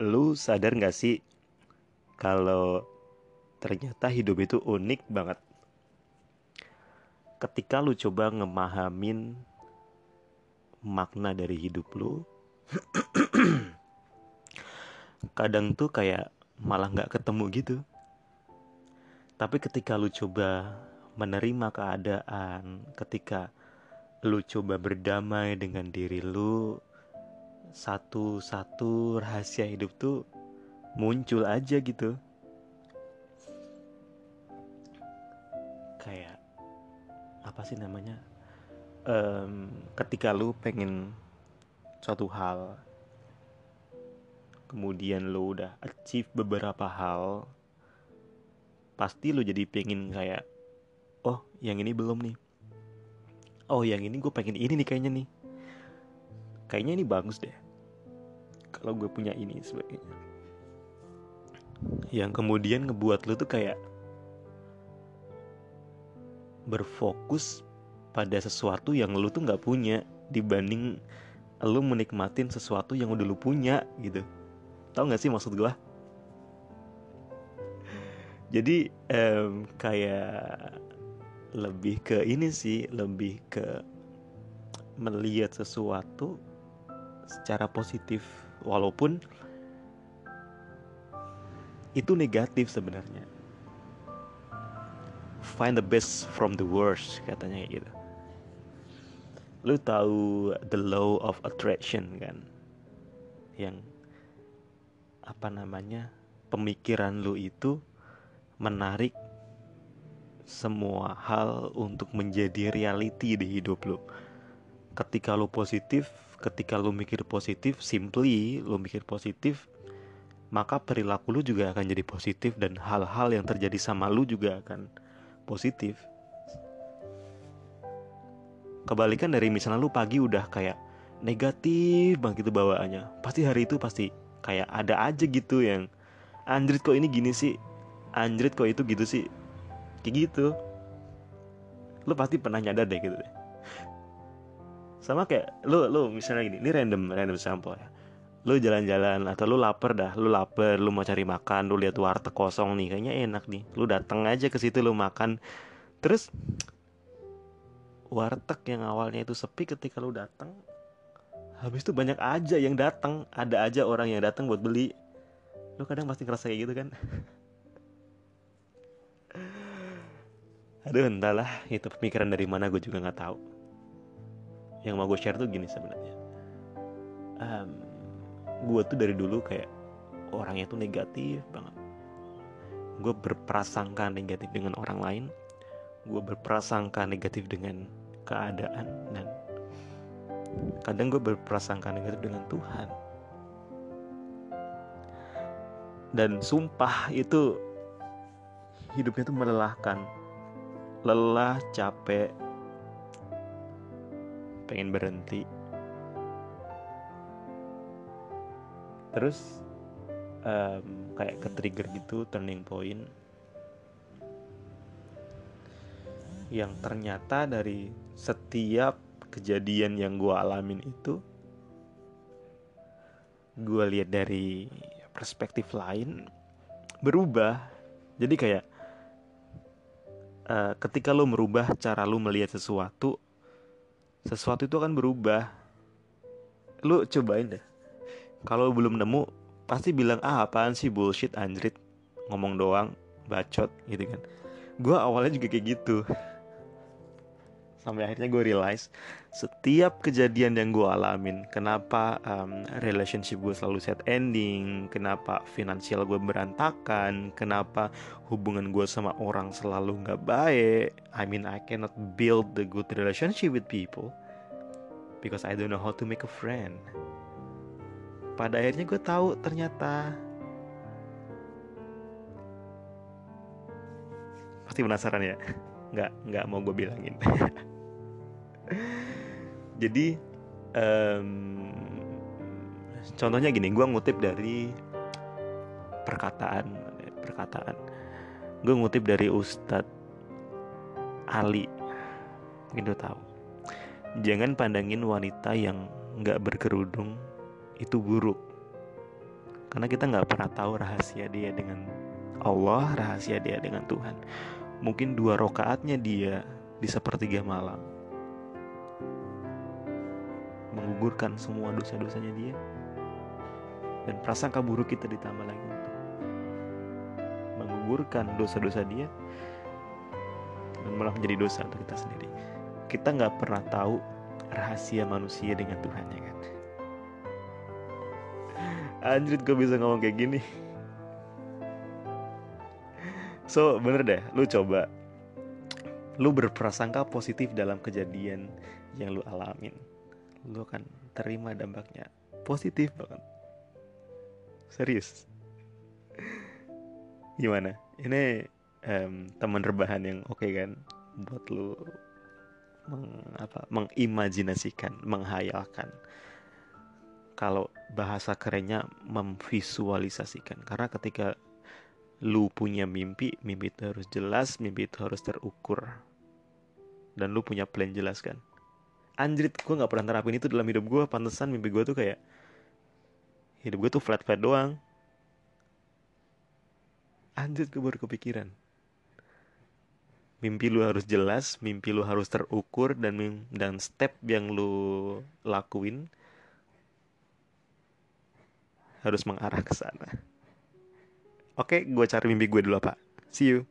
lu sadar gak sih kalau ternyata hidup itu unik banget? Ketika lu coba ngemahamin makna dari hidup lu, kadang tuh kayak malah gak ketemu gitu. Tapi ketika lu coba menerima keadaan, ketika lu coba berdamai dengan diri lu, satu-satu rahasia hidup tuh muncul aja gitu. Kayak apa sih namanya, ketika lu pengen suatu hal, kemudian lu udah achieve beberapa hal, pasti lu jadi pengen kayak, oh yang ini belum nih, oh yang ini gue pengen ini nih kayaknya nih, kayaknya ini bagus deh kalau gue punya ini, sebagainya. Yang kemudian ngebuat lo tuh kayak berfokus pada sesuatu yang lo tuh gak punya, dibanding lo menikmatin sesuatu yang udah lo punya gitu. Tau gak sih maksud gue? Jadi kayak lebih ke ini sih, lebih ke melihat sesuatu secara positif, walaupun itu negatif sebenarnya. Find the best from the worst, katanya kayak gitu. Lu tahu the law of attraction kan? Yang apa namanya, pemikiran lu itu menarik semua hal untuk menjadi reality di hidup lu. Ketika lu positif, ketika lu mikir positif, simply lu mikir positif, maka perilaku lu juga akan jadi positif, dan hal-hal yang terjadi sama lu juga akan positif. Kebalikan dari misalnya lu pagi udah kayak negatif banget gitu bawaannya, pasti hari itu pasti kayak ada aja gitu yang anjrit kok ini gini sih, anjrit kok itu gitu sih, kayak gitu. Lu pasti pernah nyadar deh gitu deh. Sama kayak lu misalnya gini, ini random sample ya. Lu jalan-jalan atau lu lapar dah, lu mau cari makan, lu lihat warteg kosong nih, kayaknya enak nih. Lu datang aja ke situ, lu makan. Terus warteg yang awalnya itu sepi, ketika lu datang, habis itu banyak aja yang datang, ada aja orang yang datang buat beli. Lu kadang pasti ngerasa kayak gitu kan? Aduh entahlah, itu pemikiran dari mana gue juga nggak tahu. Yang mau gue share tuh gini sebenarnya. Gue tuh dari dulu kayak orangnya tuh negatif banget. Gue berprasangka negatif dengan orang lain, gue berprasangka negatif dengan keadaan, dan kadang gue berprasangka negatif dengan Tuhan. Dan sumpah itu hidupnya tuh melelahkan. Lelah, capek, pengen berhenti. Terus kayak ke-trigger gitu, turning point. Yang ternyata dari setiap kejadian yang gue alamin itu, gue lihat dari perspektif lain, berubah. Jadi kayak ketika lo merubah cara lo melihat sesuatu, sesuatu itu akan berubah. Lo cobain deh. Kalau belum nemu, pasti bilang, ah apaan sih, bullshit, anjrit, ngomong doang, bacot gitu kan. Gue awalnya juga kayak gitu. Sampai akhirnya gue realize, setiap kejadian yang gue alamin, kenapa relationship gue selalu sad ending, kenapa finansial gue berantakan, kenapa hubungan gue sama orang selalu gak baik. I mean I cannot build the good relationship with people because I don't know how to make a friend. Pada akhirnya gue tahu ternyata. Pasti penasaran ya? Nggak mau gue bilangin. Jadi contohnya gini, gue ngutip dari perkataan. Gue ngutip dari Ustadz Ali. Mungkin lo tahu. Jangan pandangin wanita yang nggak berkerudung itu buruk, Karena kita gak pernah tahu rahasia dia dengan Allah, rahasia dia dengan Tuhan. Mungkin 2 rakaatnya dia di sepertiga malam menggugurkan semua dosa-dosanya dia, dan prasangka buruk kita ditambah lagi menggugurkan dosa-dosa dia, dan malah menjadi dosa untuk kita sendiri. Kita gak pernah tahu rahasia manusia dengan Tuhannya, kan? Anjrit, gue bisa ngomong kayak gini. So bener deh, lu coba, lu berprasangka positif dalam kejadian yang lu alamin, lu akan terima dampaknya positif banget. Serius. Gimana? Ini teman rebahan yang oke, kan? Buat lu mengimajinasikan, menghayalkan. Kalau bahasa kerennya memvisualisasikan. Karena ketika lu punya mimpi, mimpi itu harus jelas, mimpi itu harus terukur. Dan lu punya plan jelas, kan? Anjrit, gue gak pernah terapin itu dalam hidup gue. Pantesan mimpi gue tuh kayak, hidup gue tuh flat-flat doang. Anjrit, gue baru kepikiran. Mimpi lu harus jelas, mimpi lu harus terukur, dan step yang lu lakuin harus mengarah ke sana. Oke, gue cari mimpi gue dulu, Pak. See you.